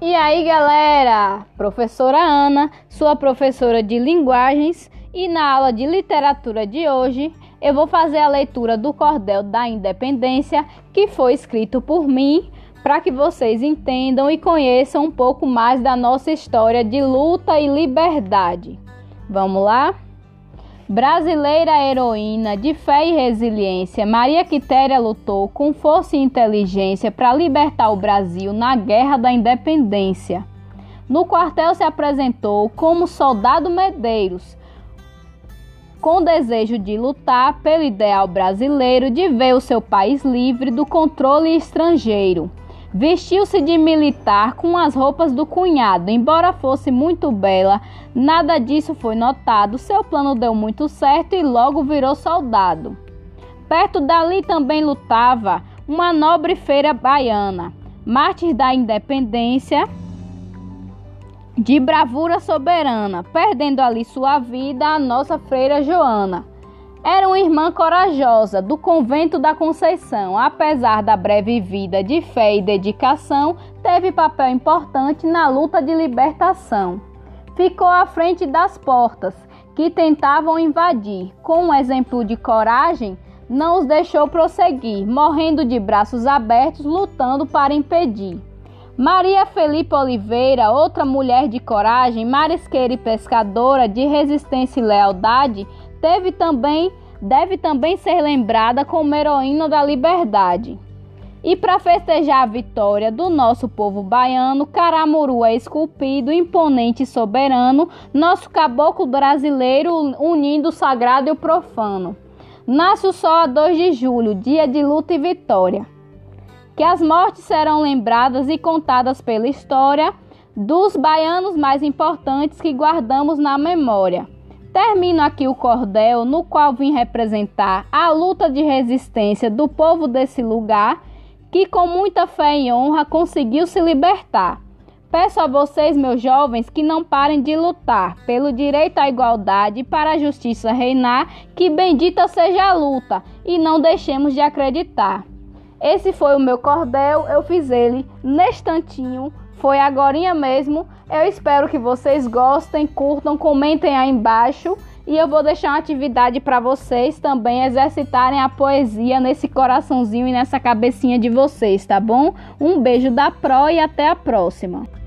E aí galera, professora Ana, sua professora de linguagens, e na aula de literatura de hoje eu vou fazer a leitura do Cordel da Independência, que foi escrito por mim, para que vocês entendam e conheçam um pouco mais da nossa história de luta e liberdade. Vamos lá? Brasileira heroína de fé e resiliência, Maria Quitéria lutou com força e inteligência para libertar o Brasil na Guerra da Independência. No quartel se apresentou como soldado Medeiros, com desejo de lutar pelo ideal brasileiro de ver o seu país livre do controle estrangeiro. Vestiu-se de militar com as roupas do cunhado, embora fosse muito bela, nada disso foi notado, seu plano deu muito certo e logo virou soldado. Perto dali também lutava uma nobre freira baiana, mártir da independência, de bravura soberana, perdendo ali sua vida a nossa freira Joana. Era uma irmã corajosa do Convento da Conceição. Apesar da breve vida de fé e dedicação, teve papel importante na luta de libertação. Ficou à frente das portas que tentavam invadir. Com um exemplo de coragem, não os deixou prosseguir, morrendo de braços abertos, lutando para impedir. Maria Felipe Oliveira, outra mulher de coragem, marisqueira e pescadora de resistência e lealdade, deve também ser lembrada como heroína da liberdade. E para festejar a vitória do nosso povo baiano, Caramuru é esculpido, imponente e soberano, nosso caboclo brasileiro unindo o sagrado e o profano. Nasce o sol a 2 de julho, dia de luta e vitória. Que as mortes serão lembradas e contadas pela história dos baianos mais importantes que guardamos na memória. Termino aqui o cordel no qual vim representar a luta de resistência do povo desse lugar que com muita fé e honra conseguiu se libertar. Peço a vocês, meus jovens, que não parem de lutar pelo direito à igualdade e para a justiça reinar, que bendita seja a luta e não deixemos de acreditar. Esse foi o meu cordel, eu fiz ele neste tantinho. Foi agorinha mesmo, eu espero que vocês gostem, curtam, comentem aí embaixo e eu vou deixar uma atividade para vocês também exercitarem a poesia nesse coraçãozinho e nessa cabecinha de vocês, tá bom? Um beijo da Pro e até a próxima!